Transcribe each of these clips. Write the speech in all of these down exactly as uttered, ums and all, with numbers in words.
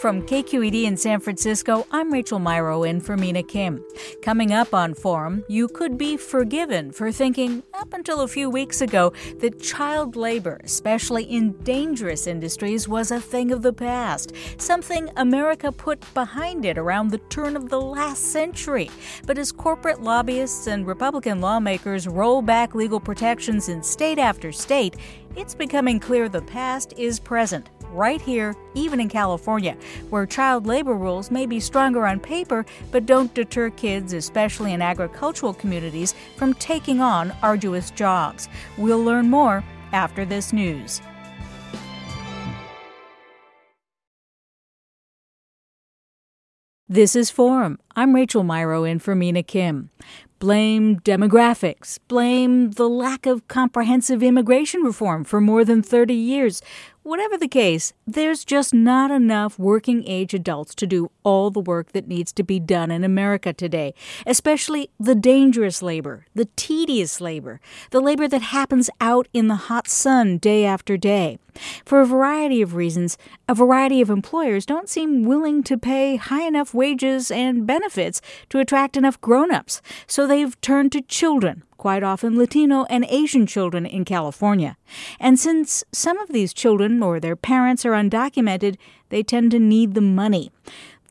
From K Q E D in San Francisco, I'm Rachel Myrow in for Mina Kim. Coming up on Forum, you could be forgiven for thinking up until a few weeks ago that child labor, especially in dangerous industries, was a thing of the past, something America put behind it around the turn of the last century. But as corporate lobbyists and Republican lawmakers roll back legal protections in state after state, it's becoming clear the past is present. Right here, even in California, where child labor rules may be stronger on paper but don't deter kids, especially in agricultural communities, from taking on arduous jobs. We'll learn more after this news. This is Forum. I'm Rachel Myrow in for Mina Kim. Blame demographics. Blame the lack of comprehensive immigration reform for more than thirty years. Whatever the case, there's just not enough working-age adults to do all the work that needs to be done in America today, especially the dangerous labor, the tedious labor, the labor that happens out in the hot sun day after day. For a variety of reasons, a variety of employers don't seem willing to pay high enough wages and benefits to attract enough grown-ups, so they've turned to children, quite often Latino and Asian children in California. And since some of these children or their parents are undocumented, they tend to need the money.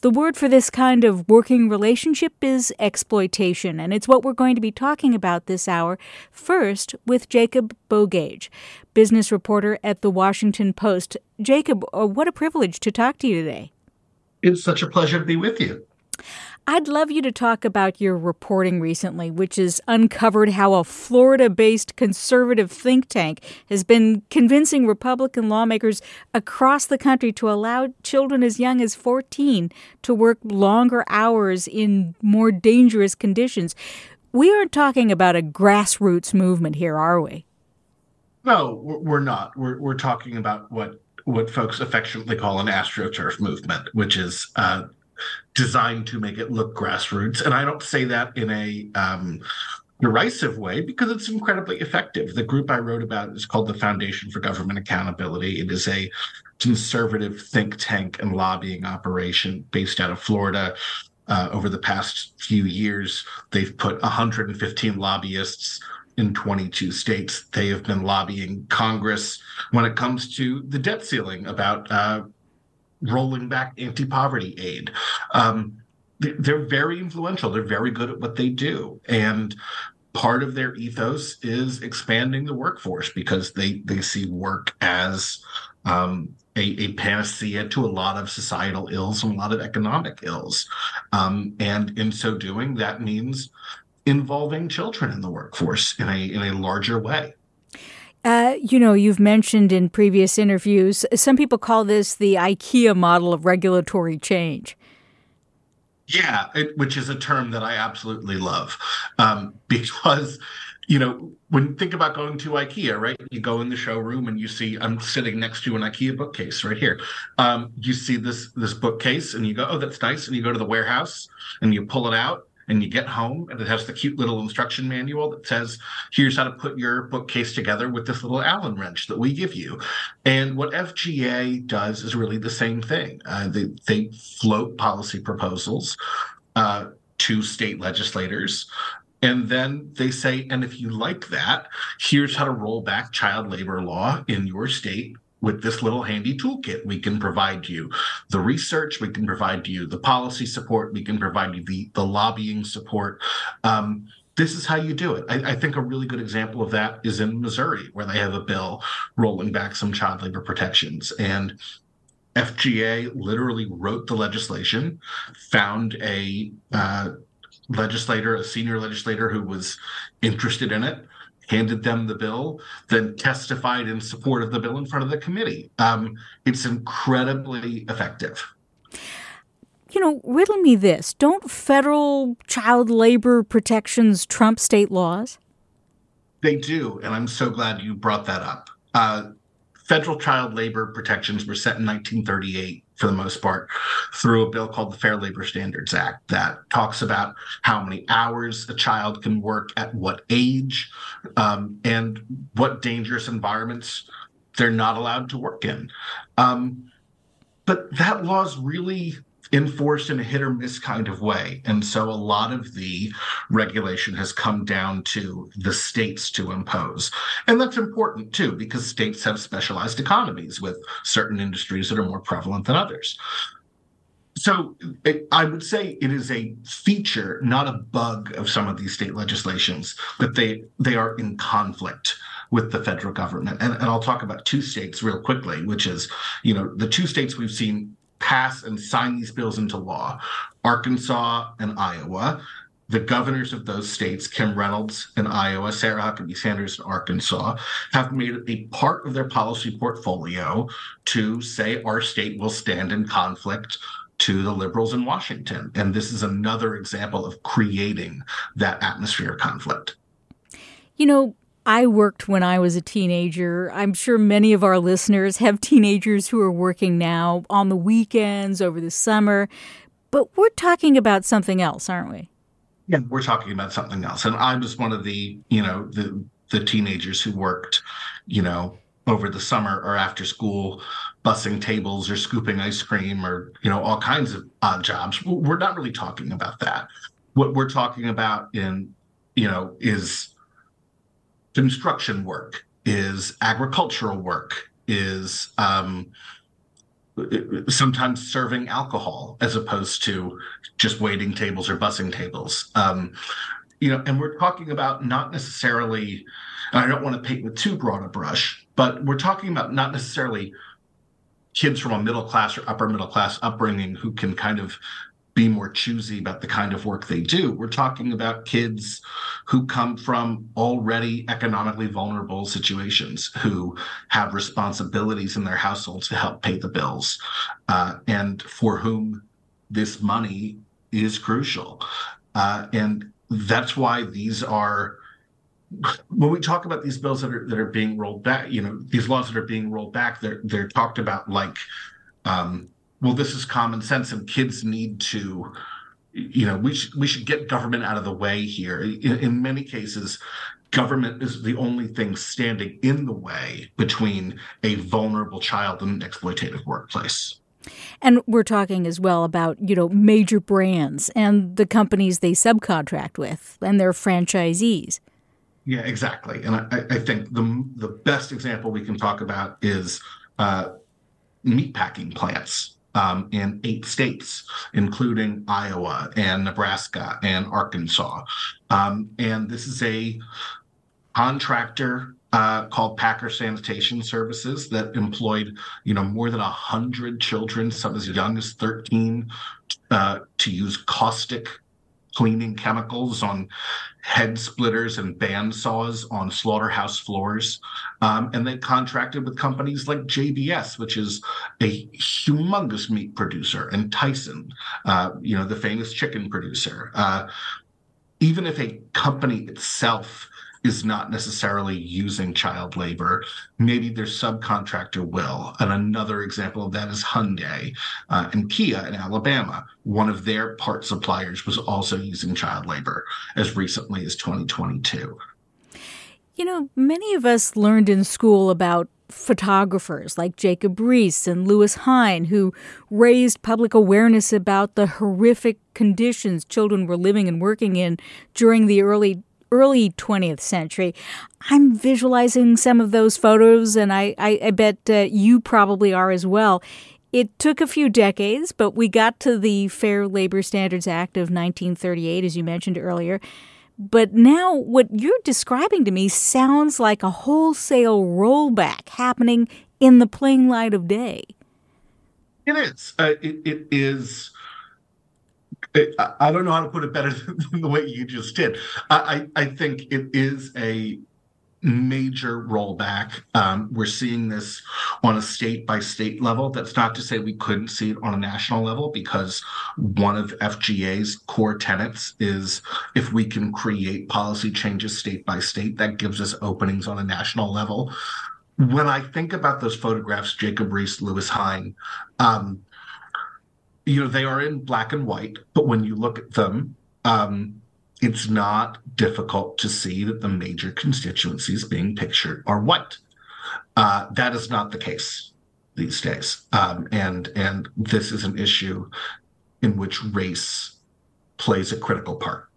The word for this kind of working relationship is exploitation, and it's what we're going to be talking about this hour, first with Jacob Bogage, business reporter at the Washington Post. Jacob, what a privilege to talk to you today. It's such a pleasure to be with you. I'd love you to talk about your reporting recently, which has uncovered how a Florida-based conservative think tank has been convincing Republican lawmakers across the country to allow children as young as fourteen to work longer hours in more dangerous conditions. We aren't talking about a grassroots movement here, are we? No, we're not. We're, we're talking about what, what folks affectionately call an astroturf movement, which is uh, designed to make it look grassroots. And I don't say that in a um, derisive way, because it's incredibly effective. The group I wrote about is called the Foundation for Government Accountability. It is a conservative think tank and lobbying operation based out of Florida. Uh, over the past few years, they've put one hundred fifteen lobbyists in twenty-two states. They have been lobbying Congress when it comes to the debt ceiling about uh rolling back anti-poverty aid. Um, they're very influential. They're very good at what they do. And part of their ethos is expanding the workforce, because they, they see work as um, a, a panacea to a lot of societal ills and a lot of economic ills. Um, and in so doing, that means involving children in the workforce in a in a larger way. Uh, you know, you've mentioned in previous interviews, some people call this the IKEA model of regulatory change. Yeah, it, which is a term that I absolutely love, um, because, you know, when you think about going to IKEA, right, you go in the showroom and you see, I'm sitting next to an IKEA bookcase right here. Um, you see this this bookcase and you go, oh, that's nice. And you go to the warehouse and you pull it out. And you get home, and it has the cute little instruction manual that says, here's how to put your bookcase together with this little Allen wrench that we give you. And what F G A does is really the same thing. Uh, they, they float policy proposals uh, to state legislators. And then they say, and if you like that, here's how to roll back child labor law in your state with this little handy toolkit. We can provide you the research, we can provide you the policy support, we can provide you the, the lobbying support. Um, this is how you do it. I, I think a really good example of that is in Missouri, where they have a bill rolling back some child labor protections. And F G A literally wrote the legislation, found a uh, legislator, a senior legislator who was interested in it, handed them the bill, then testified in support of the bill in front of the committee. Um, it's incredibly effective. You know, riddle me this. Don't federal child labor protections trump state laws? They do, and I'm so glad you brought that up. Uh, federal child labor protections were set in nineteen thirty-eight, for the most part, through a bill called the Fair Labor Standards Act that talks about how many hours a child can work at what age, um, and what dangerous environments they're not allowed to work in. Um, but that law's really enforced in a hit or miss kind of way. And so a lot of the regulation has come down to the states to impose. And that's important too, because states have specialized economies with certain industries that are more prevalent than others. So it, I would say it is a feature, not a bug of some of these state legislations, that they, they are in conflict with the federal government. And, and I'll talk about two states real quickly, which is, you know, the two states we've seen pass and sign these bills into law, Arkansas and Iowa. The governors of those states, Kim Reynolds in Iowa, Sarah Huckabee Sanders in Arkansas, have made it a part of their policy portfolio to say our state will stand in conflict to the liberals in Washington. And this is another example of creating that atmosphere of conflict. You know, I worked when I was a teenager. I'm sure many of our listeners have teenagers who are working now on the weekends, over the summer. But we're talking about something else, aren't we? Yeah, we're talking about something else. And I was one of the, you know, the the teenagers who worked, you know, over the summer or after school, bussing tables or scooping ice cream or, you know, all kinds of odd jobs. We're not really talking about that. What we're talking about in, you know, is construction work, is agricultural work, is um, sometimes serving alcohol as opposed to just waiting tables or busing tables. Um, you know, and we're talking about not necessarily, and I don't want to paint with too broad a brush, but we're talking about not necessarily kids from a middle class or upper middle class upbringing who can kind of be more choosy about the kind of work they do. We're talking about kids who come from already economically vulnerable situations, who have responsibilities in their households to help pay the bills, uh, and for whom this money is crucial. Uh, and that's why these are, when we talk about these bills that are that are being rolled back, you know, these laws that are being rolled back, they're they're talked about like, um, well, this is common sense, and kids need to, you know, we, sh- we should get government out of the way here. In, in many cases, government is the only thing standing in the way between a vulnerable child and an exploitative workplace. And we're talking as well about, you know, major brands and the companies they subcontract with and their franchisees. Yeah, exactly. And I, I think the, the best example we can talk about is uh, meatpacking plants. Um, in eight states, including Iowa and Nebraska and Arkansas. Um, and this is a contractor uh, called Packer Sanitation Services that employed, you know, more than one hundred children, some as young as thirteen, uh, to use caustic cleaning chemicals on head splitters and band saws on slaughterhouse floors. Um, and they contracted with companies like J B S, which is a humongous meat producer, and Tyson, uh, you know, the famous chicken producer. Uh, even if a company itself is not necessarily using child labor, maybe their subcontractor will. And another example of that is Hyundai uh, and Kia in Alabama. One of their part suppliers was also using child labor as recently as twenty twenty-two. You know, many of us learned in school about photographers like Jacob Riis and Lewis Hine, who raised public awareness about the horrific conditions children were living and working in during the early early twentieth century. I'm visualizing some of those photos, and I, I, I bet uh, you probably are as well. It took a few decades, but we got to the Fair Labor Standards Act of nineteen thirty-eight, as you mentioned earlier. But now what you're describing to me sounds like a wholesale rollback happening in the plain light of day. It is. Uh, it, it is. It, I don't know how to put it better than the way you just did. I, I, I think it is a major rollback. Um, we're seeing this on a state-by-state level. That's not to say we couldn't see it on a national level, because one of F G A's core tenets is if we can create policy changes state-by-state, that gives us openings on a national level. When I think about those photographs, Jacob Riis, Lewis Hine, um, you know, they are in black and white, but when you look at them, um, it's not difficult to see that the major constituencies being pictured are white. Uh, that is not the case these days. Um, and and this is an issue in which race plays a critical part.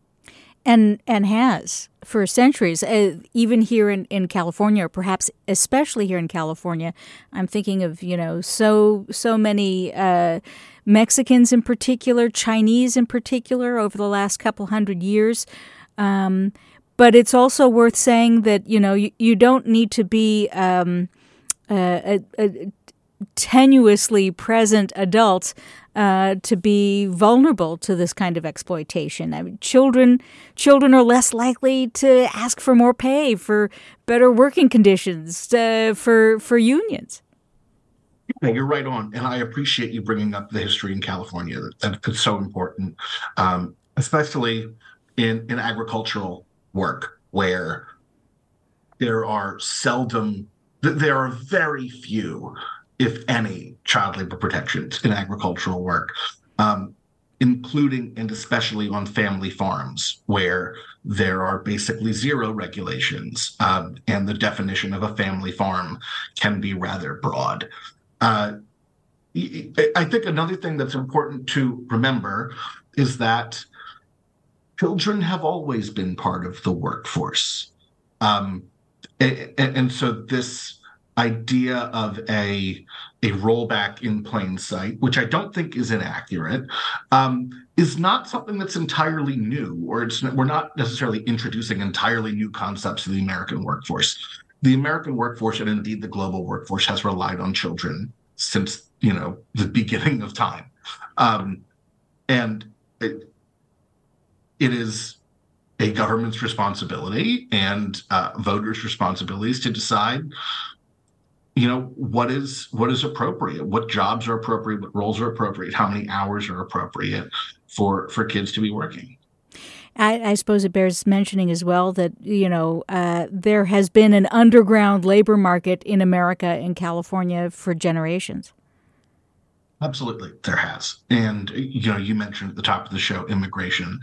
And and has for centuries, uh, even here in, in California, or perhaps especially here in California. I'm thinking of, you know, so, so many uh, Mexicans in particular, Chinese in particular, over the last couple hundred years. Um, but it's also worth saying that, you know, you, you don't need to be um, a, a, a tenuously present adults uh, to be vulnerable to this kind of exploitation. I mean, children children are less likely to ask for more pay, for better working conditions, uh, for for unions. Yeah, you're right on, and I appreciate you bringing up the history in California. That, that's so important, um, especially in in agricultural work, where there are seldom there are very few, if any, child labor protections in agricultural work, um, including and especially on family farms, where there are basically zero regulations, um, and the definition of a family farm can be rather broad. Uh, I think another thing that's important to remember is that children have always been part of the workforce. Um, and, and so this idea of a a rollback in plain sight, which I don't think is inaccurate, um, is not something that's entirely new, or it's we're not necessarily introducing entirely new concepts to the American workforce. The American workforce, and indeed the global workforce, has relied on children since, you know, the beginning of time, um, and it, it is a government's responsibility and uh, voters' responsibilities to decide, you know, what is what is appropriate, what jobs are appropriate, what roles are appropriate, how many hours are appropriate for for kids to be working. I, I suppose it bears mentioning as well that, you know, uh, there has been an underground labor market in America, in California, for generations. Absolutely, there has. And, you know, you mentioned at the top of the show, immigration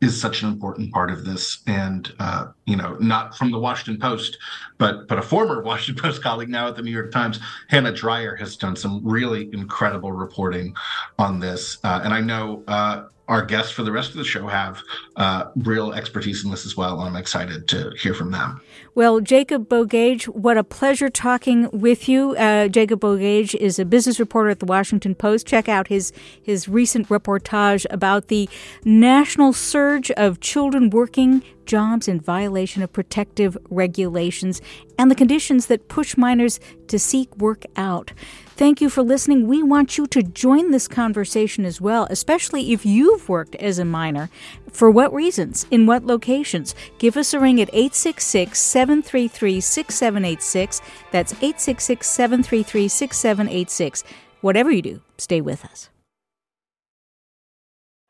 is such an important part of this. And, uh, you know, not from the Washington Post, but but a former Washington Post colleague now at the New York Times, Hannah Dreyer, has done some really incredible reporting on this. Uh, and I know uh, our guests for the rest of the show have uh, real expertise in this as well. And I'm excited to hear from them. Well, Jacob Bogage, what a pleasure talking with you. Uh, Jacob Bogage is a business reporter at the Washington Post. Check out his, his recent reportage about the national surge of children working jobs in violation of protective regulations and the conditions that push minors to seek work out. Thank you for listening. We want you to join this conversation as well, especially if you've worked as a minor. For what reasons? In what locations? Give us a ring at eight six six, seven three three, six seven eight six. That's eight six six, seven three three, six seven eight six. Whatever you do, stay with us.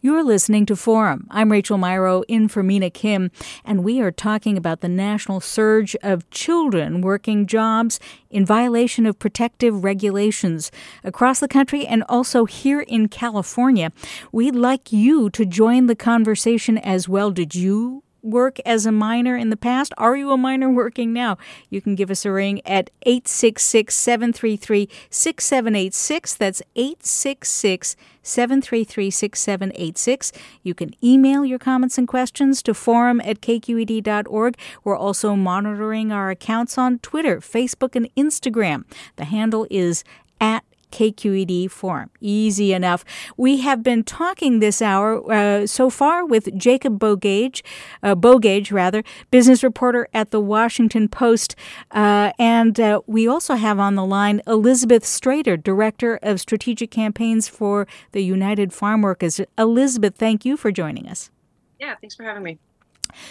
You're listening to Forum. I'm Rachel Myrow, in for Mina Kim, and we are talking about the national surge of children working jobs in violation of protective regulations across the country and also here in California. We'd like you to join the conversation as well. Did you work as a minor in the past? Are you a minor working now? You can give us a ring at eight six six, seven three three, six seven eight six. That's eight six six, seven three three, six seven eight six. You can email your comments and questions to forum at k q e d dot org. We're also monitoring our accounts on Twitter, Facebook, and Instagram. The handle is at K Q E D Forum. Easy enough. We have been talking this hour uh, so far with Jacob Bogage, uh, Bogage rather, business reporter at the Washington Post, uh, and uh, we also have on the line Elizabeth Strater, director of strategic campaigns for the United Farm Workers. Elizabeth, thank you for joining us. Yeah, thanks for having me.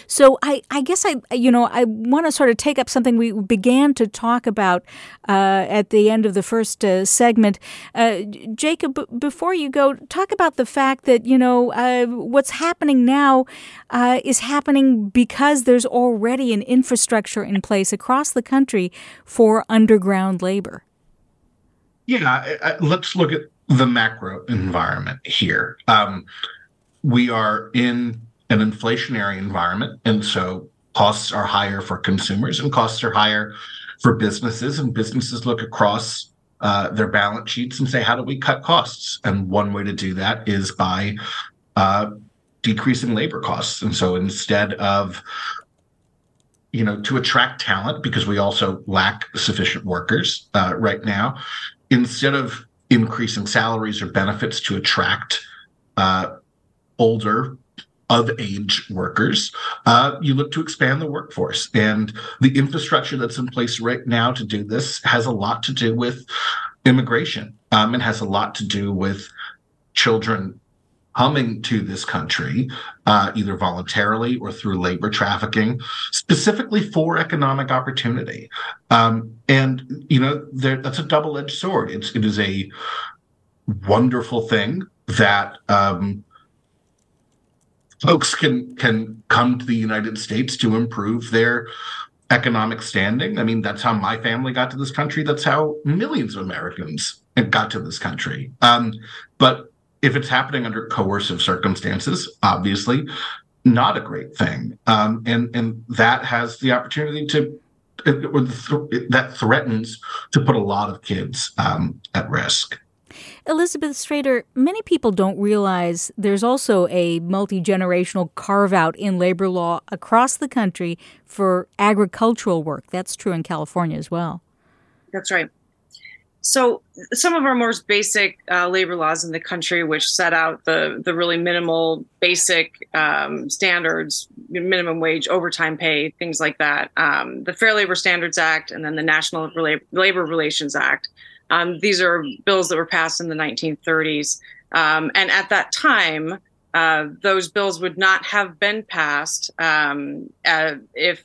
So I, I guess I, you know, I want to sort of take up something we began to talk about uh, at the end of the first uh, segment. Uh, Jacob, b- before you go, talk about the fact that, you know, uh, what's happening now uh, is happening because there's already an infrastructure in place across the country for underground labor. Yeah, I, I, let's look at the macro environment here. Um, we are in an inflationary environment. And so costs are higher for consumers and costs are higher for businesses. And businesses look across uh, their balance sheets and say, how do we cut costs? And one way to do that is by uh, decreasing labor costs. And so instead of, you know, to attract talent, because we also lack sufficient workers uh, right now, instead of increasing salaries or benefits to attract uh, older of age workers, uh, you look to expand the workforce. And the infrastructure that's in place right now to do this has a lot to do with immigration. Um, it has a lot to do with children coming to this country, uh, either voluntarily or through labor trafficking, specifically for economic opportunity. Um, and, you know, there, that's a double-edged sword. It's, it is a wonderful thing that um, folks can can come to the United States to improve their economic standing. I mean, that's how my family got to this country. That's how millions of Americans got to this country. Um, but if it's happening under coercive circumstances, obviously not a great thing. Um, and, and that has the opportunity to, or the th- that threatens to put a lot of kids um, at risk. Elizabeth Strater, many people don't realize there's also a multi-generational carve-out in labor law across the country for agricultural work. That's true in California as well. That's right. So some of our most basic uh, labor laws in the country, which set out the, the really minimal, basic um, standards, minimum wage, overtime pay, things like that, um, the Fair Labor Standards Act, and then the National Rel- Labor Relations Act. Um, these are bills that were passed in the nineteen thirties. Um, and at that time, uh, those bills would not have been passed um, uh, if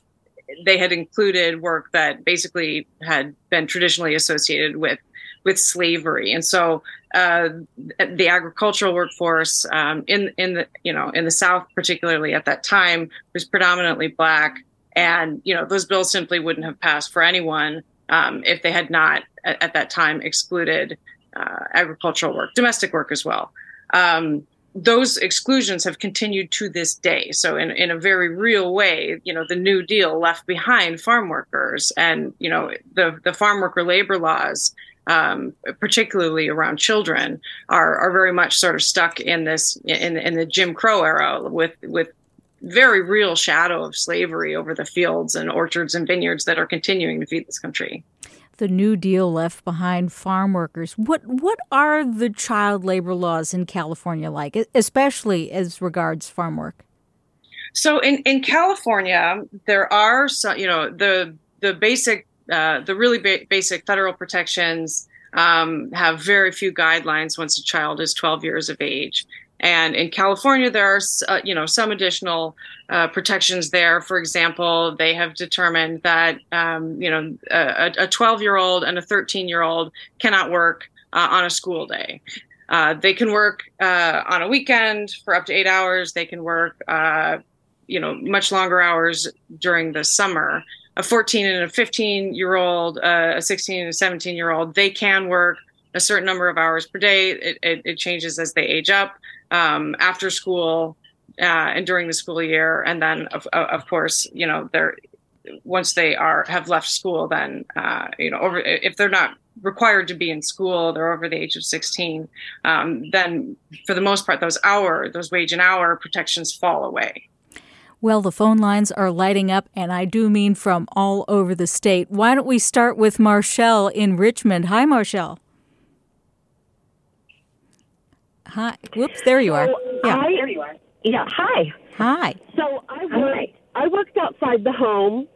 they had included work that basically had been traditionally associated with, with slavery. And so uh, the agricultural workforce um, in, in the, you know, in the South, particularly at that time, was predominantly Black. And, you know, those bills simply wouldn't have passed for anyone Um, if they had not, at, at that time, excluded uh, agricultural work, domestic work as well. Um, those exclusions have continued to this day. So in, in a very real way, you know, the New Deal left behind farm workers and, you know, the, the farm worker labor laws, um, particularly around children, are, are very much sort of stuck in this, in, in the Jim Crow era with, with very real shadow of slavery over the fields and orchards and vineyards that are continuing to feed this country. the New Deal left behind farm workers. What what are the child labor laws in California like, especially as regards farm work? So in, in California, there are some, you know, the the basic, uh, the really ba- basic federal protections um, have very few guidelines once a child is twelve years of age. And in California, there are, uh, you know, some additional uh, protections there. For example, they have determined that, um, you know, a twelve-year-old and a thirteen-year-old cannot work uh, on a school day. Uh, they can work uh, on a weekend for up to eight hours. They can work, uh, you know, much longer hours during the summer. A fourteen and a fifteen-year-old, uh, a sixteen and a seventeen-year-old, they can work a certain number of hours per day. It, it, it changes as they age up. Um, after school uh, and during the school year, and then of, of course, you know, they're once they are have left school, then uh, you know, over if they're not required to be in school, they're over the age of sixteen. Um, then, for the most part, those hour, those wage and hour protections fall away. Well, the phone lines are lighting up, and I do mean from all over the state. Why don't we start with Marshall in Richmond? Hi, Marshall. Hi. Whoops, there you so are. Yeah. I, there you are. Yeah, hi. Hi. So I worked, hi. I worked outside the home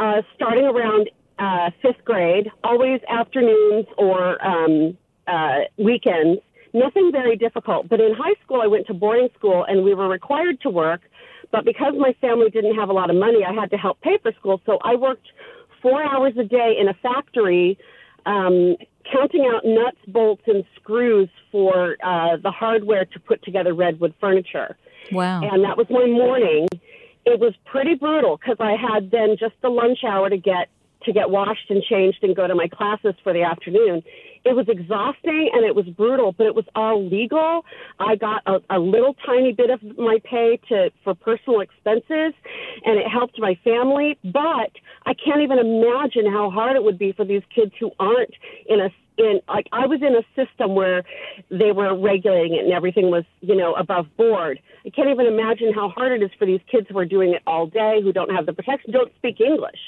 uh, starting around uh, fifth grade, always afternoons or um, uh, weekends. Nothing very difficult. But in high school, I went to boarding school, and we were required to work. But because my family didn't have a lot of money, I had to help pay for school. So I worked four hours a day in a factory um counting out nuts, bolts, and screws for uh, the hardware to put together redwood furniture. Wow. And that was my morning. It was pretty brutal because I had then just the lunch hour to get to get washed and changed and go to my classes for the afternoon. It was exhausting and it was brutal, but it was all legal. I got a, a little tiny bit of my pay to for personal expenses, and it helped my family. But I can't even imagine how hard it would be for these kids who aren't in a in like I was in a system where they were regulating it and everything was, you know, above board. I can't even imagine how hard it is for these kids who are doing it all day, who don't have the protection, don't speak English.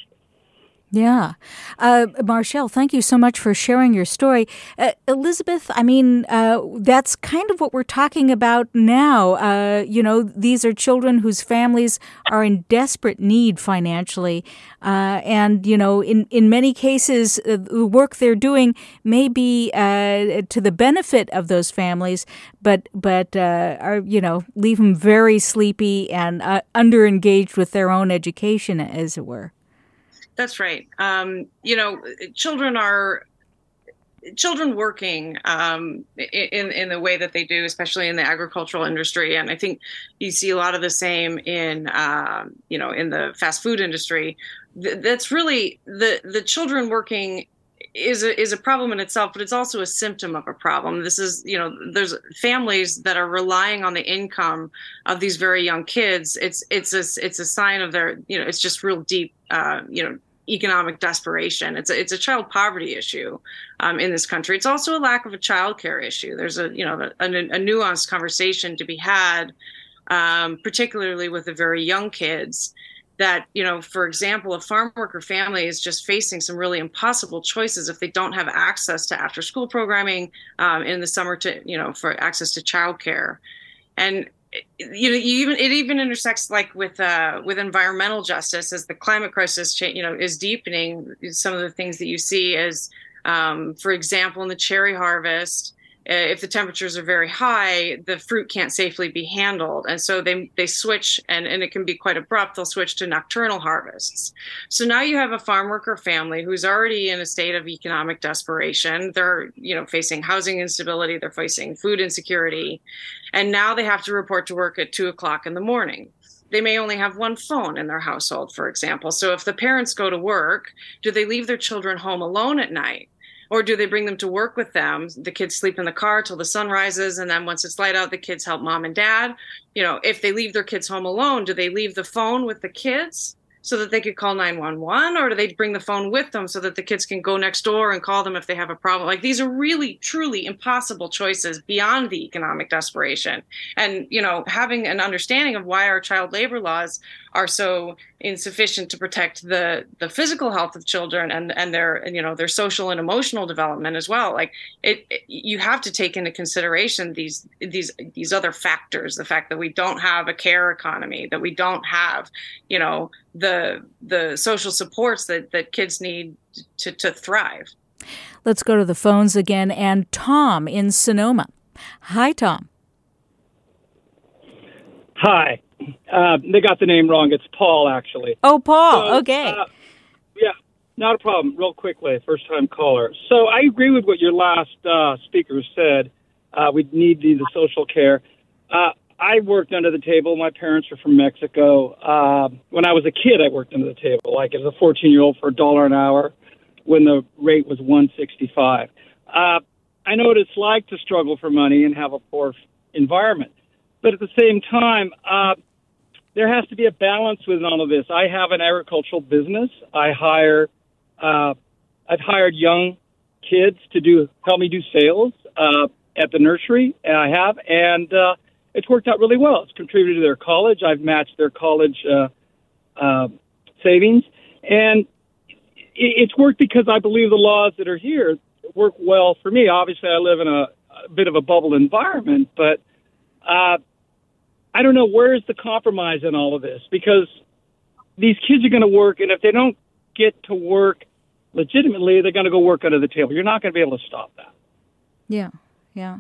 Yeah. Uh, Marshall, thank you so much for sharing your story. Uh, Elizabeth, I mean, uh, that's kind of what we're talking about now. Uh, you know, these are children whose families are in desperate need financially. Uh, and, you know, in, in many cases, uh, the work they're doing may be uh, to the benefit of those families, but, but uh, are, you know, leave them very sleepy and uh, underengaged with their own education, as it were. That's right. Um, you know, children are children working um, in in the way that they do, especially in the agricultural industry. And I think you see a lot of the same in uh, you know in the fast food industry. That's really the the children working is a, is a problem in itself, but it's also a symptom of a problem. This is, you know, there's families that are relying on the income of these very young kids. It's it's a it's a sign of their, you know, it's just real deep, uh, you know, economic desperation. It's a, it's a child poverty issue um, in this country. It's also a lack of a childcare issue. There's a, you know, a, a nuanced conversation to be had, um, particularly with the very young kids, that, you know, for example, a farm worker family is just facing some really impossible choices if they don't have access to after school programming um, in the summer to, you know, for access to childcare. And you know, you even it even intersects like with uh, with environmental justice as the climate crisis, cha- you know, is deepening. Some of the things that you see is, um, for example, in the cherry harvest, if the temperatures are very high, the fruit can't safely be handled. And so they they switch, and, and it can be quite abrupt, they'll switch to nocturnal harvests. So now you have a farm worker family who's already in a state of economic desperation. They're, you know, facing housing instability, they're facing food insecurity, and now they have to report to work at two o'clock in the morning. They may only have one phone in their household, for example. So if the parents go to work, do they leave their children home alone at night? Or do they bring them to work with them? The kids sleep in the car till the sun rises, and then once it's light out, the kids help mom and dad. You know, if they leave their kids home alone, do they leave the phone with the kids so that they could call nine one one, or do they bring the phone with them so that the kids can go next door and call them if they have a problem? Like, these are really, truly impossible choices beyond the economic desperation. And, you know, having an understanding of why our child labor laws are so insufficient to protect the, the physical health of children and, and their, and, you know, their social and emotional development as well. Like, it, it, you have to take into consideration these, these, these other factors, the fact that we don't have a care economy, that we don't have, you know, the the social supports that, that kids need to, to thrive. Let's go to the phones again. And Tom in Sonoma. Hi, Tom. Hi. Uh, they got the name wrong. It's Paul, actually. Oh, Paul. So, okay. Uh, yeah, not a problem. Real quickly, first-time caller. So I agree with what your last uh, speaker said. Uh, we need the, the social care. Uh I worked under the table. My parents are from Mexico. Uh, when I was a kid, I worked under the table, like as a fourteen-year-old for a dollar an hour when the rate was one sixty-five. Uh, I know what it's like to struggle for money and have a poor environment. But at the same time, uh, there has to be a balance with all of this. I have an agricultural business. I hire, uh, I've hired young kids to do help me do sales uh, at the nursery, and I have, and uh it's worked out really well. It's contributed to their college. I've matched their college uh, uh, savings. And it's worked because I believe the laws that are here work well for me. Obviously, I live in a, a bit of a bubble environment, but uh, I don't know where is the compromise in all of this, because these kids are going to work, and if they don't get to work legitimately, they're going to go work under the table. You're not going to be able to stop that. Yeah, yeah.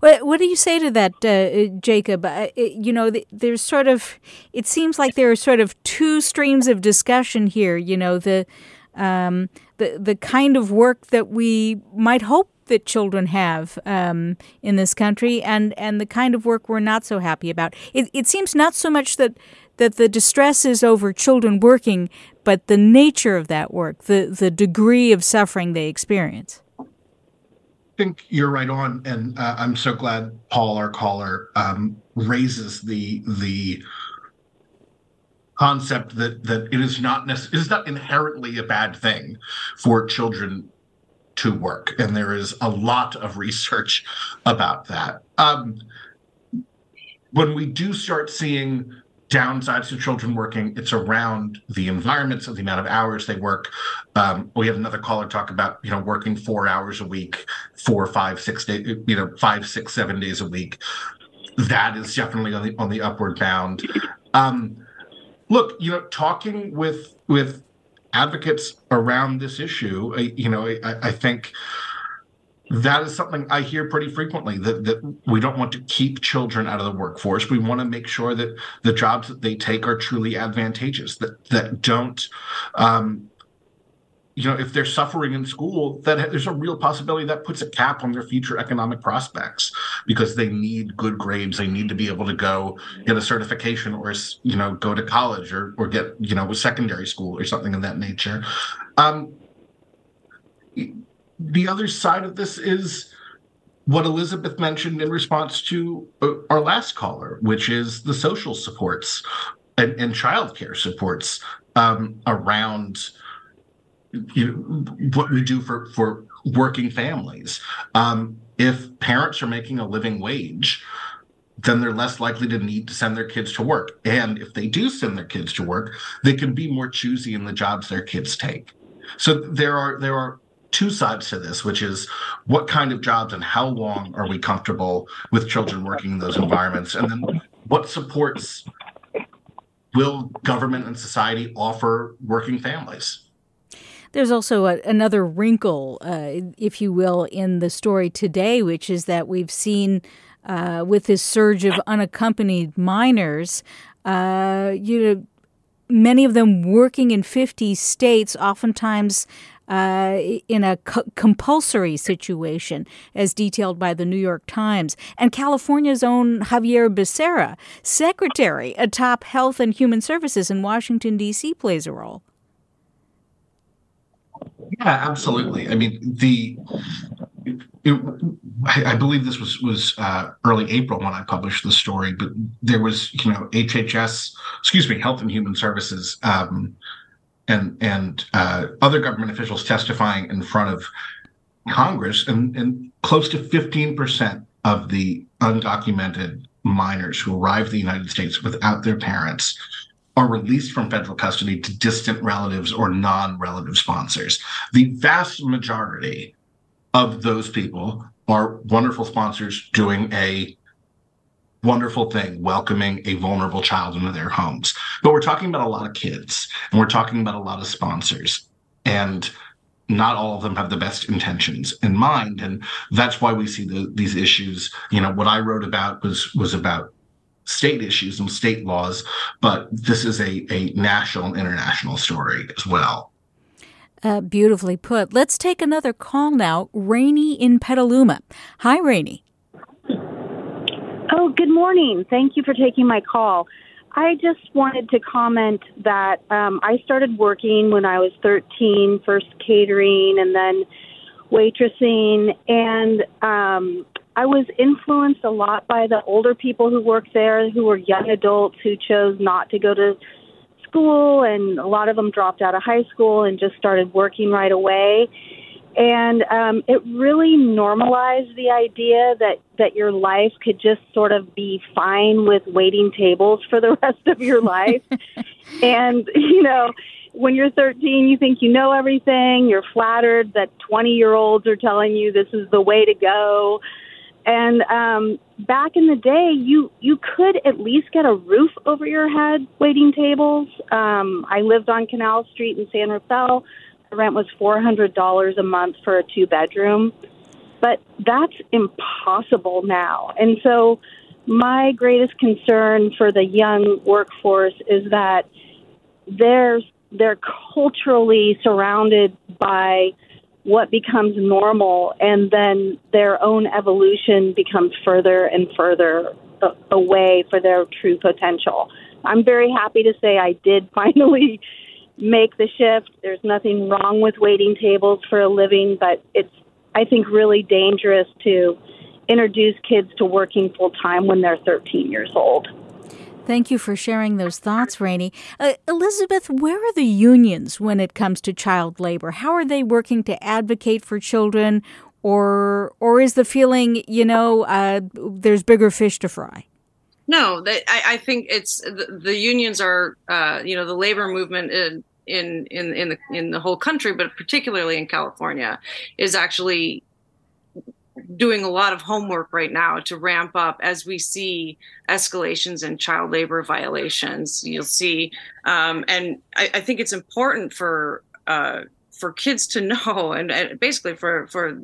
What do you say to that, uh, Jacob? Uh, you know, there's sort of, it seems like there are sort of two streams of discussion here. You know, the um, the the kind of work that we might hope that children have um, in this country, and, and the kind of work we're not so happy about. It, it seems not so much that that the distress is over children working, but the nature of that work, the the degree of suffering they experience. I think you're right on, and uh, I'm so glad Paul, our caller, um, raises the the concept that that it is not necess- it is not inherently a bad thing for children to work, and there is a lot of research about that. Um, when we do start seeing downsides to children working, it's around the environments and the amount of hours they work. Um, we had another caller talk about, you know, working four hours a week, four, five, six days, you know, five, six, seven days a week. That is definitely on the on the upward bound. Um, look, you know, talking with with advocates around this issue, I, you know, I, I think that is something I hear pretty frequently, that, that we don't want to keep children out of the workforce. We want to make sure that the jobs that they take are truly advantageous, that that don't, um, you know, if they're suffering in school, that there's a real possibility that puts a cap on their future economic prospects, because they need good grades. They need to be able to go get a certification, or, you know, go to college, or, or get, you know, a secondary school or something of that nature. Um, The other side of this is what Elizabeth mentioned in response to our last caller, which is the social supports and, and childcare supports um, around, you know, what we do for, for working families. Um, if parents are making a living wage, then they're less likely to need to send their kids to work. And if they do send their kids to work, they can be more choosy in the jobs their kids take. So there are there are two sides to this, which is what kind of jobs and how long are we comfortable with children working in those environments? And then what supports will government and society offer working families? There's also a, another wrinkle, uh, if you will, in the story today, which is that we've seen uh, with this surge of unaccompanied minors, uh, you know, many of them working in fifty states, oftentimes Uh, in a co- compulsory situation, as detailed by the New York Times. And California's own Javier Becerra, secretary at top Health and Human Services in Washington, D C, plays a role. Yeah, absolutely. I mean, the it, I, I believe this was was uh, early April when I published the story, but there was, you know, H H S, excuse me, Health and Human Services, um, and and uh, other government officials testifying in front of Congress, and, and close to fifteen percent of the undocumented minors who arrive in the United States without their parents are released from federal custody to distant relatives or non-relative sponsors. The vast majority of those people are wonderful sponsors doing a wonderful thing, welcoming a vulnerable child into their homes. But we're talking about a lot of kids, and we're talking about a lot of sponsors, and not all of them have the best intentions in mind. And that's why we see the, these issues. You know, what I wrote about was was about state issues and state laws, but this is a, a national and international story as well. Uh, beautifully put. Let's take another call now. Rainey in Petaluma. Hi, Rainey. Oh, good morning. Thank you for taking my call. I just wanted to comment that um, I started working when I was thirteen, first catering and then waitressing. And um, I was influenced a lot by the older people who worked there, who were young adults who chose not to go to school. And a lot of them dropped out of high school and just started working right away. And um, it really normalized the idea that, that your life could just sort of be fine with waiting tables for the rest of your life. And, you know, when you're thirteen, you think you know everything. You're flattered that twenty-year-olds are telling you this is the way to go. And um, back in the day, you, you could at least get a roof over your head waiting tables. Um, I lived on Canal Street in San Rafael. The rent was four hundred dollars a month for a two-bedroom, but that's impossible now. And so my greatest concern for the young workforce is that they're, they're culturally surrounded by what becomes normal, and then their own evolution becomes further and further away for their true potential. I'm very happy to say I did finally make the shift. There's nothing wrong with waiting tables for a living, but it's, I think, really dangerous to introduce kids to working full-time when they're thirteen years old. Thank you for sharing those thoughts, Rainey. Uh, Elizabeth, where are the unions when it comes to child labor? How are they working to advocate for children, or or is the feeling, you know, uh, there's bigger fish to fry? No, they, I, I think it's the, the unions are, uh, you know, the labor movement in in in in the, in the whole country, but particularly in California, is actually doing a lot of homework right now to ramp up as we see escalations in child labor violations. You'll see, um, and I, I think it's important for uh, for kids to know, and, and basically for for.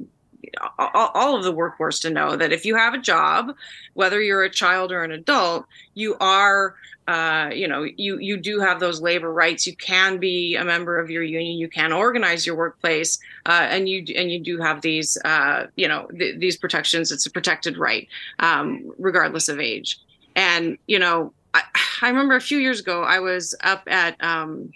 all of the workforce to know that if you have a job, whether you're a child or an adult, you are, uh, you know, you, you do have those labor rights. You can be a member of your union. You can organize your workplace, uh, and you and you do have these, uh, you know, th- these protections. It's a protected right, um, regardless of age. And you know, I, I remember a few years ago, I was up at. Um,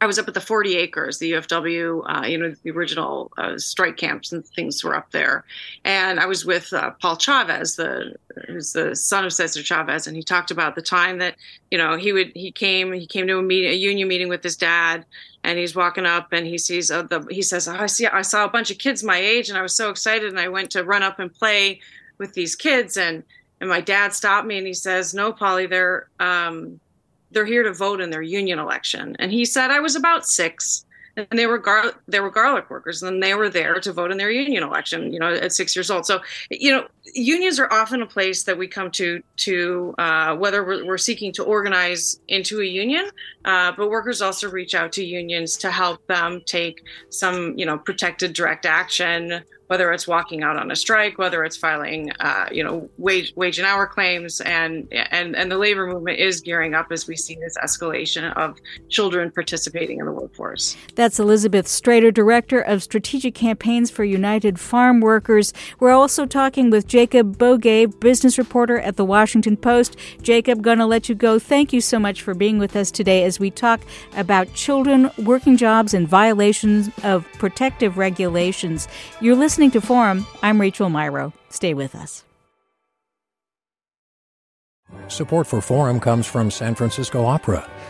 I was up at the forty acres, the U F W, uh, you know, the original uh, strike camps and things were up there. And I was with uh, Paul Chavez, the, who's the son of Cesar Chavez. And he talked about the time that, you know, he would, he came, he came to a meeting, a union meeting with his dad, and he's walking up and he sees, uh, the, he says, oh, I see, I saw a bunch of kids my age and I was so excited. And I went to run up and play with these kids. And, and my dad stopped me and he says, no, Polly, they're, um, they're here to vote in their union election. And he said, I was about six, and they were gar- they were garlic workers, and they were there to vote in their union election, you know, at six years old. So, you know, unions are often a place that we come to, to uh, whether we're, we're seeking to organize into a union, uh, but workers also reach out to unions to help them take some, you know, protected direct action, whether it's walking out on a strike, whether it's filing, uh, you know, wage wage and hour claims, and, and and the labor movement is gearing up as we see this escalation of children participating in the workforce. That's Elizabeth Strater, Director of Strategic Campaigns for United Farm Workers. We're also talking with Jacob Bogage, business reporter at the Washington Post. Jacob, gonna let you go. Thank you so much for being with us today as we talk about children, working jobs, and violations of protective regulations. You're listening listening to Forum. I'm Rachel Myrow. Stay with us. Support for Forum comes from San Francisco Opera.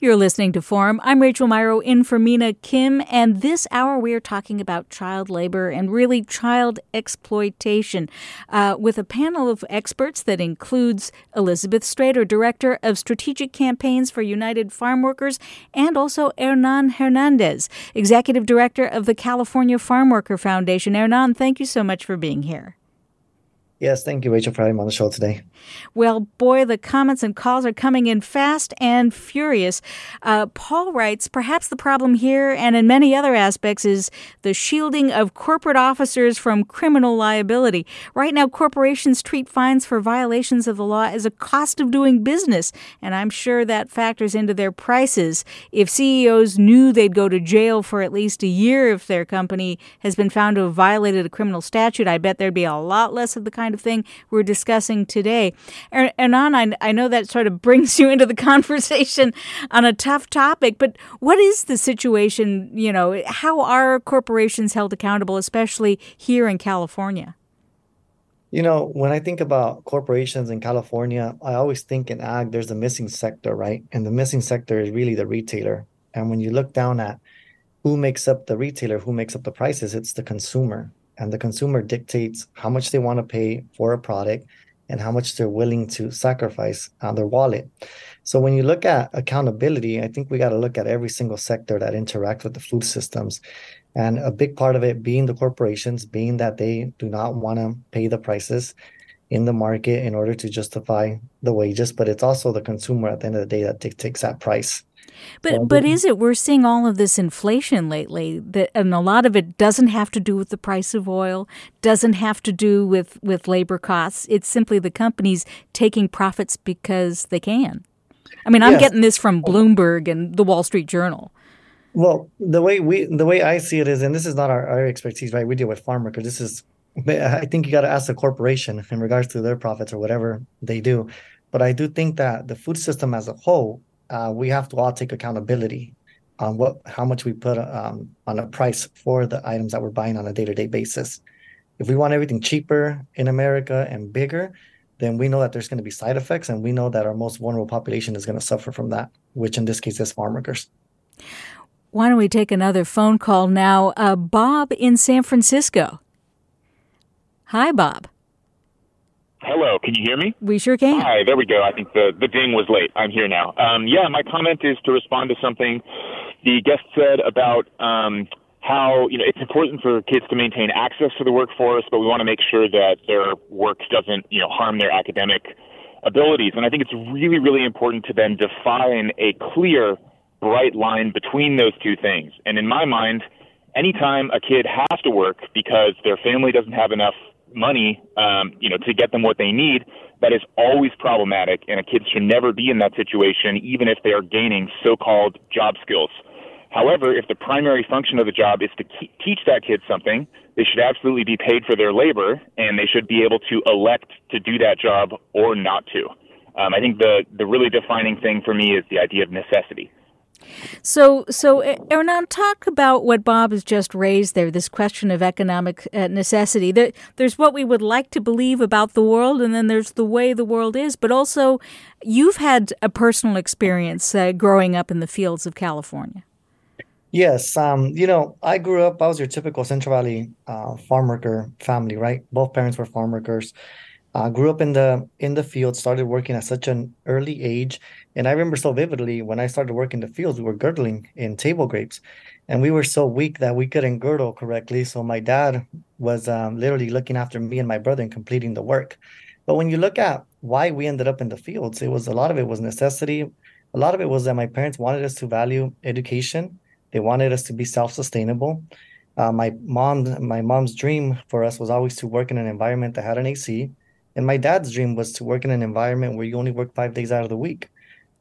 You're listening to Forum. I'm Rachel Myrow in for Mina Kim, and this hour we are talking about child labor and really child exploitation uh, with a panel of experts that includes Elizabeth Strater, Director of Strategic Campaigns for United Farm Workers, and also Hernan Hernandez, Executive Director of the California Farm Worker Foundation. Hernan, thank you so much for being here. Yes, thank you, Rachel, for having me on the show today. Well, boy, the comments and calls are coming in fast and furious. Uh, Paul writes, perhaps the problem here and in many other aspects is the shielding of corporate officers from criminal liability. Right now, corporations treat fines for violations of the law as a cost of doing business, and I'm sure that factors into their prices. If C E Os knew they'd go to jail for at least a year if their company has been found to have violated a criminal statute, I bet there'd be a lot less of the kind of thing we're discussing today. Hernan, I, I know that sort of brings you into the conversation on a tough topic, but what is the situation, you know, how are corporations held accountable, especially here in California? You know, when I think about corporations in California, I always think and act, there's a missing sector, right? And the missing sector is really the retailer. And when you look down at who makes up the retailer, who makes up the prices, it's the consumer. And the consumer dictates how much they want to pay for a product and how much they're willing to sacrifice on their wallet. So when you look at accountability, I think we got to look at every single sector that interacts with the food systems. And a big part of it being the corporations, being that they do not want to pay the prices in the market in order to justify the wages. But it's also the consumer at the end of the day that dictates that price. But but is it, we're seeing all of this inflation lately, that, and a lot of it doesn't have to do with the price of oil, doesn't have to do with, with labor costs. It's simply the companies taking profits because they can. I mean, I'm yes. getting this from Bloomberg and the Wall Street Journal. Well, the way we the way I see it is, and this is not our, our expertise, right? We deal with farm workers. This is, I think you got to ask the corporation in regards to their profits or whatever they do. But I do think that the food system as a whole, Uh, we have to all take accountability on what, how much we put um, on a price for the items that we're buying on a day-to-day basis. If we want everything cheaper in America and bigger, then we know that there's going to be side effects, and we know that our most vulnerable population is going to suffer from that, which in this case is farm workers. Why don't we take another phone call now? Uh, Bob in San Francisco. Hi, Bob. Hello, can you hear me? We sure can. Hi, there we go. I think the, the ding was late. I'm here now. Um, yeah, my comment is to respond to something the guest said about um, how, you know, it's important for kids to maintain access to the workforce, but we want to make sure that their work doesn't, you know, harm their academic abilities. And I think it's really, really important to then define a clear, bright line between those two things. And in my mind, anytime a kid has to work because their family doesn't have enough money, um, you know, to get them what they need, that is always problematic, and a kid should never be in that situation, even if they are gaining so-called job skills. However, if the primary function of the job is to ke- teach that kid something, they should absolutely be paid for their labor, and they should be able to elect to do that job or not to. Um, I think the, the really defining thing for me is the idea of necessity. So, so Hernan, talk about what Bob has just raised there, this question of economic uh, necessity. There, there's what we would like to believe about the world, and then there's the way the world is. But also, you've had a personal experience uh, growing up in the fields of California. Yes. Um, you know, I grew up, I was your typical Central Valley uh, farm worker family, right? Both parents were farm workers. Uh, grew up in the in the field, started working at such an early age. And I remember so vividly when I started working in the fields, we were girdling in table grapes. And we were so weak that we couldn't girdle correctly. So my dad was um, literally looking after me and my brother and completing the work. But when you look at why we ended up in the fields, it was a lot of it was necessity. A lot of it was that my parents wanted us to value education. They wanted us to be self-sustainable. Uh, my mom, my mom's dream for us was always to work in an environment that had an A C. And my dad's dream was to work in an environment where you only work five days out of the week.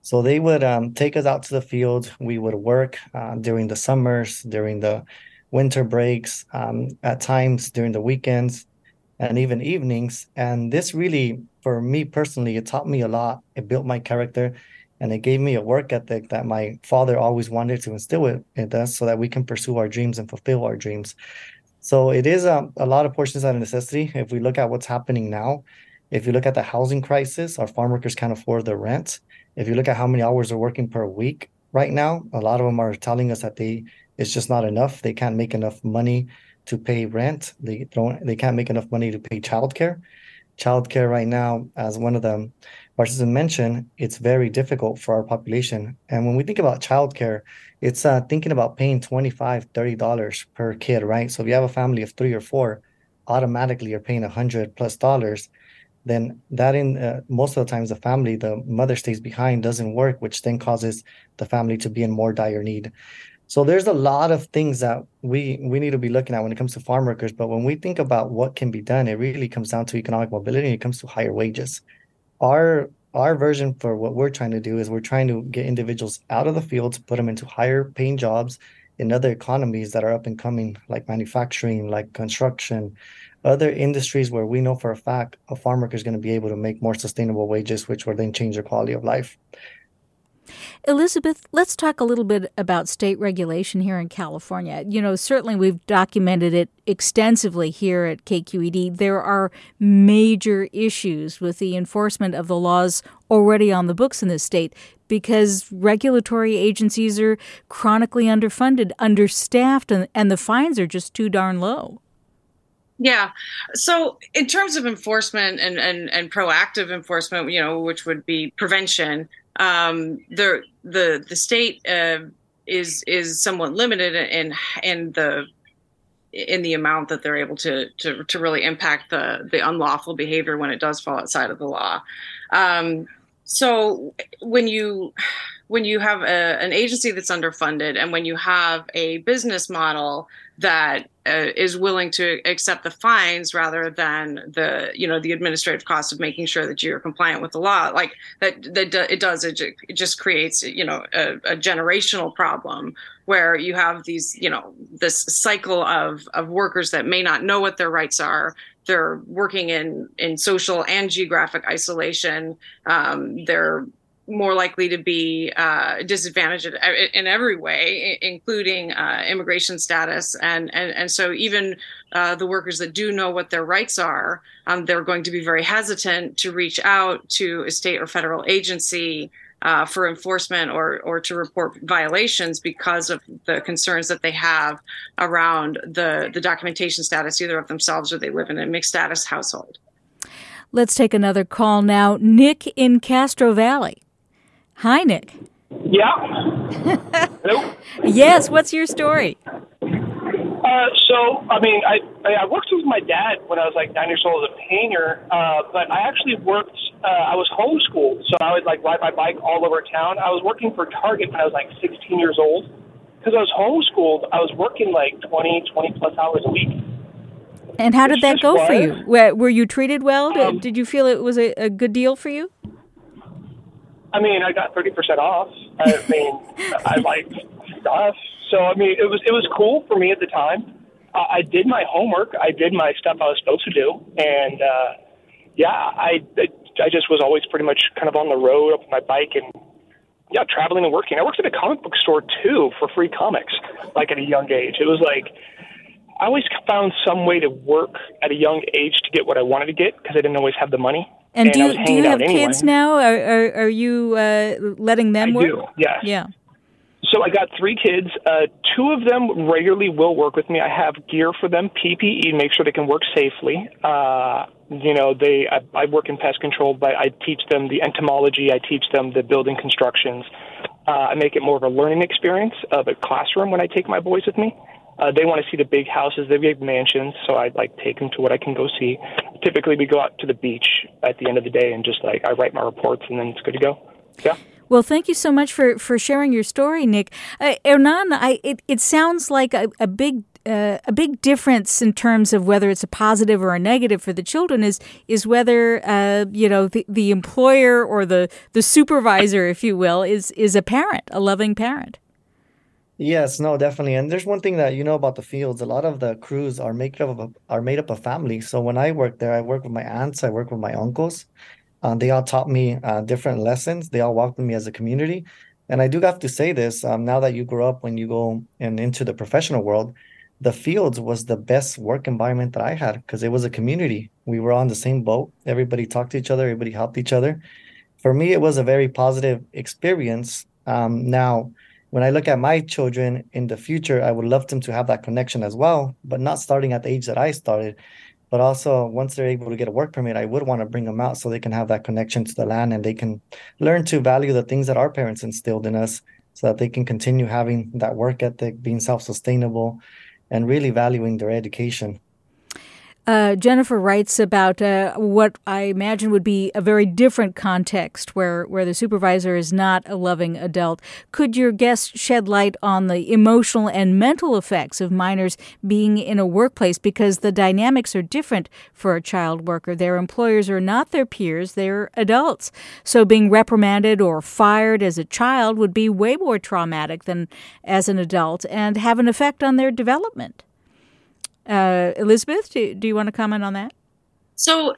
So they would um, take us out to the field. We would work uh, during the summers, during the winter breaks, um, at times during the weekends, and even evenings. And this really, for me personally, it taught me a lot. It built my character, and it gave me a work ethic that my father always wanted to instill in us so that we can pursue our dreams and fulfill our dreams. So it is um, a lot of portions out of necessity. If we look at what's happening now, if you look at the housing crisis, our farm workers can't afford their rent. If you look at how many hours they're working per week right now, a lot of them are telling us that they it's just not enough. They can't make enough money to pay rent. They don't. They can't make enough money to pay childcare. Childcare right now, as one of the participants mentioned, it's very difficult for our population. And when we think about childcare, it's uh, thinking about paying twenty-five dollars, thirty dollars per kid, right? So if you have a family of three or four, automatically you're paying one hundred plus dollars. Then that in uh, most of the times the family, the mother stays behind, doesn't work, which then causes the family to be in more dire need. So there's a lot of things that we, we need to be looking at when it comes to farm workers. But when we think about what can be done, it really comes down to economic mobility and it comes to higher wages. Our our version for what we're trying to do is we're trying to get individuals out of the fields, put them into higher paying jobs in other economies that are up and coming, like manufacturing, like construction, other industries where we know for a fact a farm worker is going to be able to make more sustainable wages, which will then change their quality of life. Elizabeth, let's talk a little bit about state regulation here in California. You know, certainly we've documented it extensively here at K Q E D. There are major issues with the enforcement of the laws already on the books in this state because regulatory agencies are chronically underfunded, understaffed, and, and the fines are just too darn low. Yeah. So in terms of enforcement and, and, and proactive enforcement, you know, which would be prevention, Um, the the the state uh, is is somewhat limited in in the in the amount that they're able to to, to really impact the the unlawful behavior when it does fall outside of the law. Um, so when you when you have a, an agency that's underfunded, and when you have a business model that uh, is willing to accept the fines rather than the, you know, the administrative cost of making sure that you're compliant with the law, like that, that do, it does, it, it just creates, you know, a, a generational problem where you have these, you know, this cycle of, of workers that may not know what their rights are. They're working in, in social and geographic isolation. Um, they're more likely to be uh, disadvantaged in every way, including uh, immigration status. And, and, and so even uh, the workers that do know what their rights are, um, they're going to be very hesitant to reach out to a state or federal agency uh, for enforcement or, or to report violations because of the concerns that they have around the, the documentation status, either of themselves or they live in a mixed status household. Let's take another call now. Nick in Castro Valley. Hi, Nick. Yeah. Hello? Yes, what's your story? Uh, so, I mean, I I worked with my dad when I was like nine years old as a painter, uh, but I actually worked, uh, I was homeschooled, so I would like ride my bike all over town. I was working for Target when I was like sixteen years old. Because I was homeschooled, I was working like twenty, twenty plus hours a week. And how did that go was. for you? Were, were you treated well? Um, did, did you feel it was a, a good deal for you? I mean, I got thirty percent off. I mean, I liked stuff. So, I mean, it was it was cool for me at the time. Uh, I did my homework. I did my stuff I was supposed to do. And, uh, yeah, I, I just was always pretty much kind of on the road up on my bike and, yeah, traveling and working. I worked at a comic book store, too, for free comics, like at a young age. It was like I always found some way to work at a young age to get what I wanted to get because I didn't always have the money. And, and do you, do you have anyway. kids now? Are, are, are you uh, letting them I work? I do, yes. Yeah. So I got three kids. Uh, two of them regularly will work with me. I have gear for them, P P E, make sure they can work safely. Uh, you know, they I, I work in pest control, but I teach them the entomology. I teach them the building constructions. Uh, I make it more of a learning experience of a classroom when I take my boys with me. Uh, they want to see the big houses, the big mansions, so I like take them to what I can go see. Typically, we go out to the beach at the end of the day and just like I write my reports and then it's good to go. Yeah. Well, thank you so much for, for sharing your story, Nick. Uh, Hernan, I, it, it sounds like a, a big uh, a big difference in terms of whether it's a positive or a negative for the children is is whether uh, you know the, the employer or the, the supervisor, if you will, is is a parent, a loving parent. Yes, no, definitely. And there's one thing that you know about the fields. A lot of the crews are made up of are made up of families. So when I work there, I work with my aunts, I work with my uncles. Uh, they all taught me uh, different lessons. They all walked with me as a community. And I do have to say this, um, now that you grow up, when you go and into the professional world, the fields was the best work environment that I had because it was a community. We were on the same boat. Everybody talked to each other. Everybody helped each other. For me, it was a very positive experience. Um, now, when I look at my children in the future, I would love them to have that connection as well, but not starting at the age that I started. But also, once they're able to get a work permit, I would want to bring them out so they can have that connection to the land and they can learn to value the things that our parents instilled in us so that they can continue having that work ethic, being self-sustainable, and really valuing their education. Uh, Jennifer writes about uh, what I imagine would be a very different context where, where the supervisor is not a loving adult. Could your guest shed light on the emotional and mental effects of minors being in a workplace? Because the dynamics are different for a child worker. Their employers are not their peers. They're adults. So being reprimanded or fired as a child would be way more traumatic than as an adult and have an effect on their development. Uh, Elizabeth, do, do you want to comment on that? So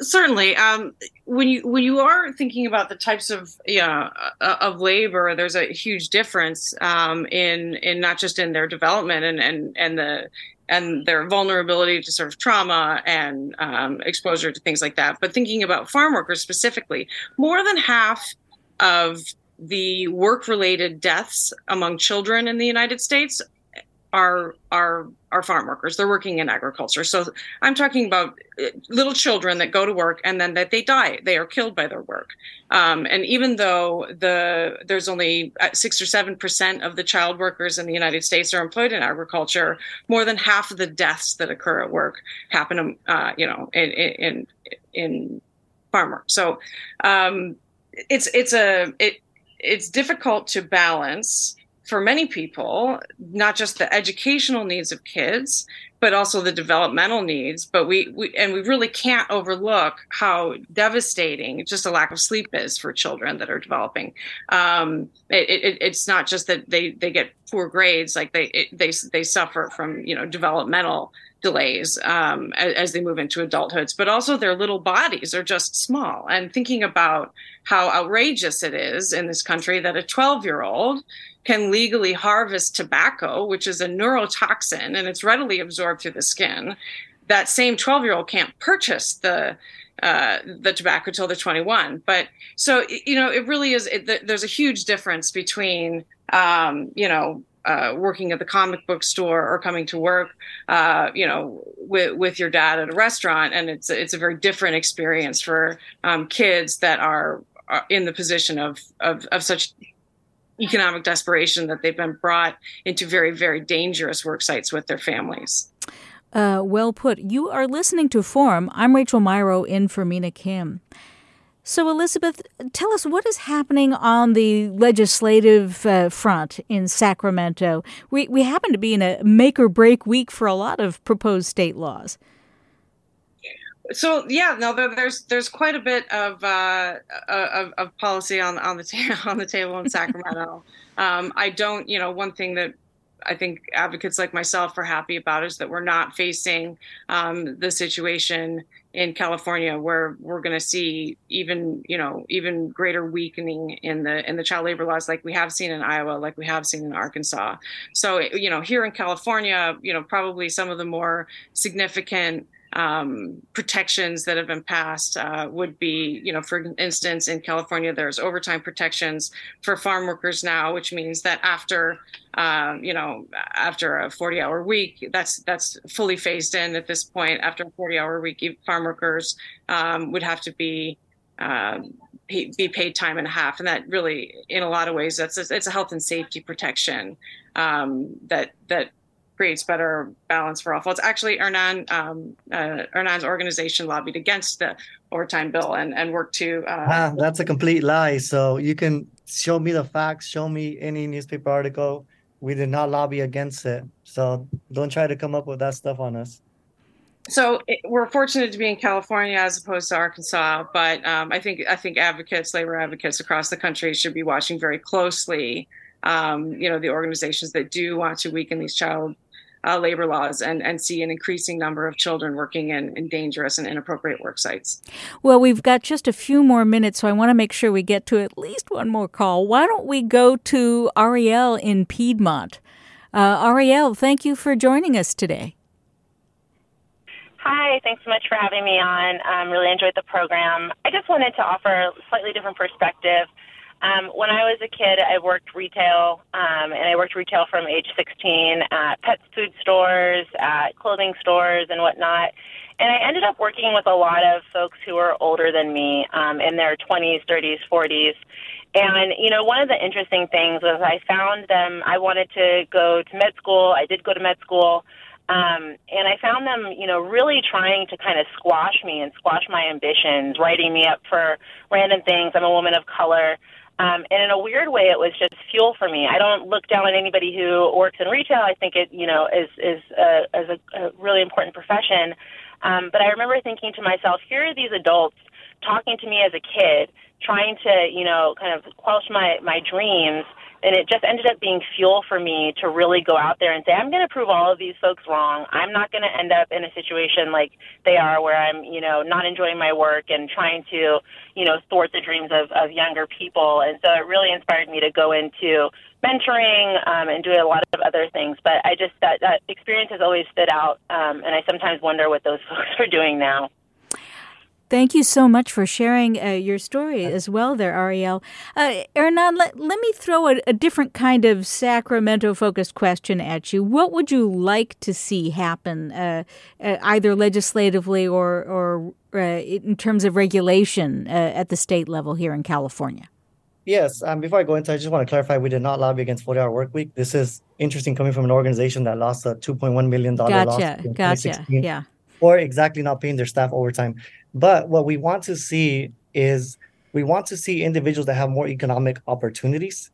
certainly, um, when you when you are thinking about the types of yeah of labor, there's a huge difference um, in in not just in their development and and and the and their vulnerability to sort of trauma and um, exposure to things like that. But thinking about farm workers specifically, more than half of the work-related deaths among children in the United States are are are farm workers. They're working in agriculture. So I'm talking about little children that go to work and then that they die. They are killed by their work. Um, and even though the there's only six or seven percent of the child workers in the United States are employed in agriculture, more than half of the deaths that occur at work happen, uh, you know, in in in farm work. So um, it's it's a it it's difficult to balance. For many people, not just the educational needs of kids, but also the developmental needs. But we, we and we really can't overlook how devastating just a lack of sleep is for children that are developing. Um, it, it, it's not just that they, they get poor grades, like they it, they they suffer from you know developmental delays um, as, as they move into adulthoods, but also their little bodies are just small. And thinking about how outrageous it is in this country that a twelve-year-old can legally harvest tobacco, which is a neurotoxin, and it's readily absorbed through the skin. That same twelve-year-old can't purchase the uh, the tobacco till they're twenty-one. But so, you know, it really is, it, there's a huge difference between, um, you know, Uh, working at the comic book store or coming to work, uh, you know, with, with your dad at a restaurant. And it's, it's a very different experience for um, kids that are, are in the position of, of, of such economic desperation that they've been brought into very, very dangerous work sites with their families. Uh, well put. You are listening to Forum. I'm Rachel Myrow in for Mina Kim. So, Elizabeth, tell us what is happening on the legislative uh, front in Sacramento. We we happen to be in a make-or-break week for a lot of proposed state laws. So, yeah, no, there, there's there's quite a bit of uh, of, of policy on on the ta- on the table in Sacramento. um, I don't, you know, one thing that I think advocates like myself are happy about is that we're not facing um, the situation in California where we're going to see even, you know, even greater weakening in the in the child labor laws like we have seen in Iowa, like we have seen in Arkansas. So, you know, here in California, you know, probably some of the more significant um, protections that have been passed uh, would be, you know, for instance, in California, there's overtime protections for farm workers now, which means that after, uh, you know, after a forty hour week, that's that's fully phased in at this point. After a forty hour week, farm workers um, would have to be uh, pay, be paid time and a half. And that really, in a lot of ways, that's a, it's a health and safety protection um, that that. creates better balance for all. It's actually Hernan, um, uh, Hernan's organization lobbied against the overtime bill and, and worked to... Uh, ah, that's a complete lie. So you can show me the facts, show me any newspaper article. We did not lobby against it. So don't try to come up with that stuff on us. So it, we're fortunate to be in California as opposed to Arkansas, but um, I think I think advocates, labor advocates across the country should be watching very closely, um, you know, the organizations that do want to weaken these child Uh, labor laws and, and see an increasing number of children working in, in dangerous and inappropriate work sites. Well, we've got just a few more minutes, so I want to make sure we get to at least one more call. Why don't we go to Ariel in Piedmont? Uh, Ariel, thank you for joining us today. Hi, thanks so much for having me on. Um, really enjoyed the program. I just wanted to offer a slightly different perspective. Um, when I was a kid, I worked retail, um, and I worked retail from age sixteen at pet food stores, at clothing stores, and whatnot. And I ended up working with a lot of folks who were older than me, um, in their twenties, thirties, forties. And, you know, one of the interesting things was I found them, I wanted to go to med school. I did go to med school. Um, and I found them, you know, really trying to kind of squash me and squash my ambitions, writing me up for random things. I'm a woman of color. Um, and in a weird way, it was just fuel for me. I don't look down on anybody who works in retail. I think it, you know, is is a, is a, a really important profession. Um, but I remember thinking to myself, here are these adults talking to me as a kid, trying to, you know, kind of quench my, my dreams. And it just ended up being fuel for me to really go out there and say, I'm going to prove all of these folks wrong. I'm not going to end up in a situation like they are where I'm, you know, not enjoying my work and trying to, you know, thwart the dreams of, of younger people. And so it really inspired me to go into mentoring um, and do a lot of other things. But I just, that, that experience has always stood out. Um, and I sometimes wonder what those folks are doing now. Thank you so much for sharing uh, your story as well there, Ariel. Uh, Hernan, let, let me throw a, a different kind of Sacramento-focused question at you. What would you like to see happen, uh, uh, either legislatively or, or uh, in terms of regulation uh, at the state level here in California? Yes. Um, before I go into it, I just want to clarify we did not lobby against forty-hour work week. This is interesting coming from an organization that lost a two point one million dollars gotcha, loss in twenty sixteen. Gotcha, yeah. Or exactly not paying their staff overtime. But what we want to see is we want to see individuals that have more economic opportunities.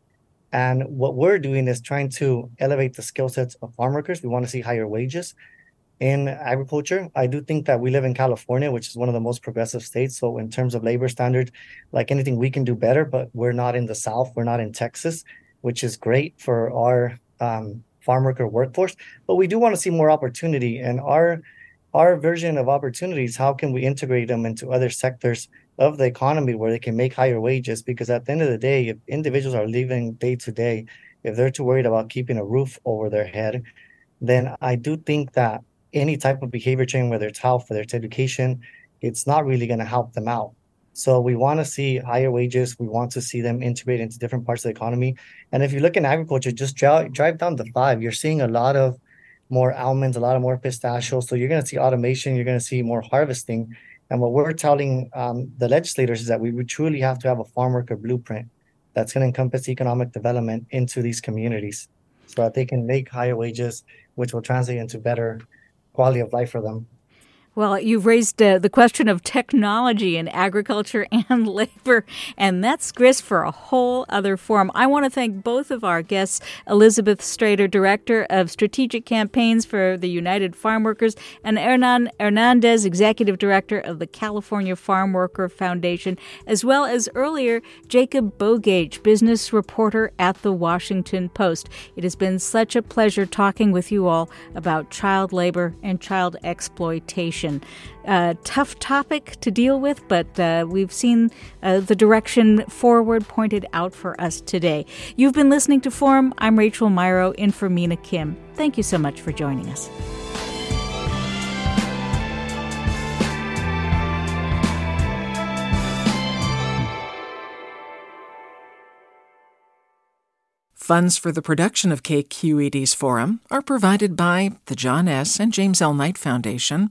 And what we're doing is trying to elevate the skill sets of farm workers. We want to see higher wages in agriculture. I do think that we live in California, which is one of the most progressive states. So in terms of labor standards, like anything, we can do better, but we're not in the South. We're not in Texas, which is great for our um, farm worker workforce. But we do want to see more opportunity. And our Our version of opportunities, how can we integrate them into other sectors of the economy where they can make higher wages? Because at the end of the day, if individuals are living day to day, if they're too worried about keeping a roof over their head, then I do think that any type of behavior change, whether it's health, whether it's education, it's not really going to help them out. So we want to see higher wages. We want to see them integrate into different parts of the economy. And if you look in agriculture, just drive, drive down the five. You're seeing a lot of more almonds, a lot of more pistachios. So you're going to see automation. You're going to see more harvesting. And what we're telling um, the legislators is that we would truly have to have a farm worker blueprint that's going to encompass economic development into these communities so that they can make higher wages, which will translate into better quality of life for them. Well, you've raised uh, the question of technology in agriculture and labor, and that's grist for a whole other forum. I want to thank both of our guests, Elizabeth Strater, Director of Strategic Campaigns for the United Farm Workers, and Hernan Hernandez, Executive Director of the California Farm Worker Foundation, as well as earlier, Jacob Bogage, business reporter at the Washington Post. It has been such a pleasure talking with you all about child labor and child exploitation. Uh, tough topic to deal with, but uh, we've seen uh, the direction forward pointed out for us today. You've been listening to Forum. I'm Rachel Myrow in for Mina Kim. Thank you so much for joining us. Funds for the production of K Q E D's Forum are provided by the John S. and James L. Knight Foundation,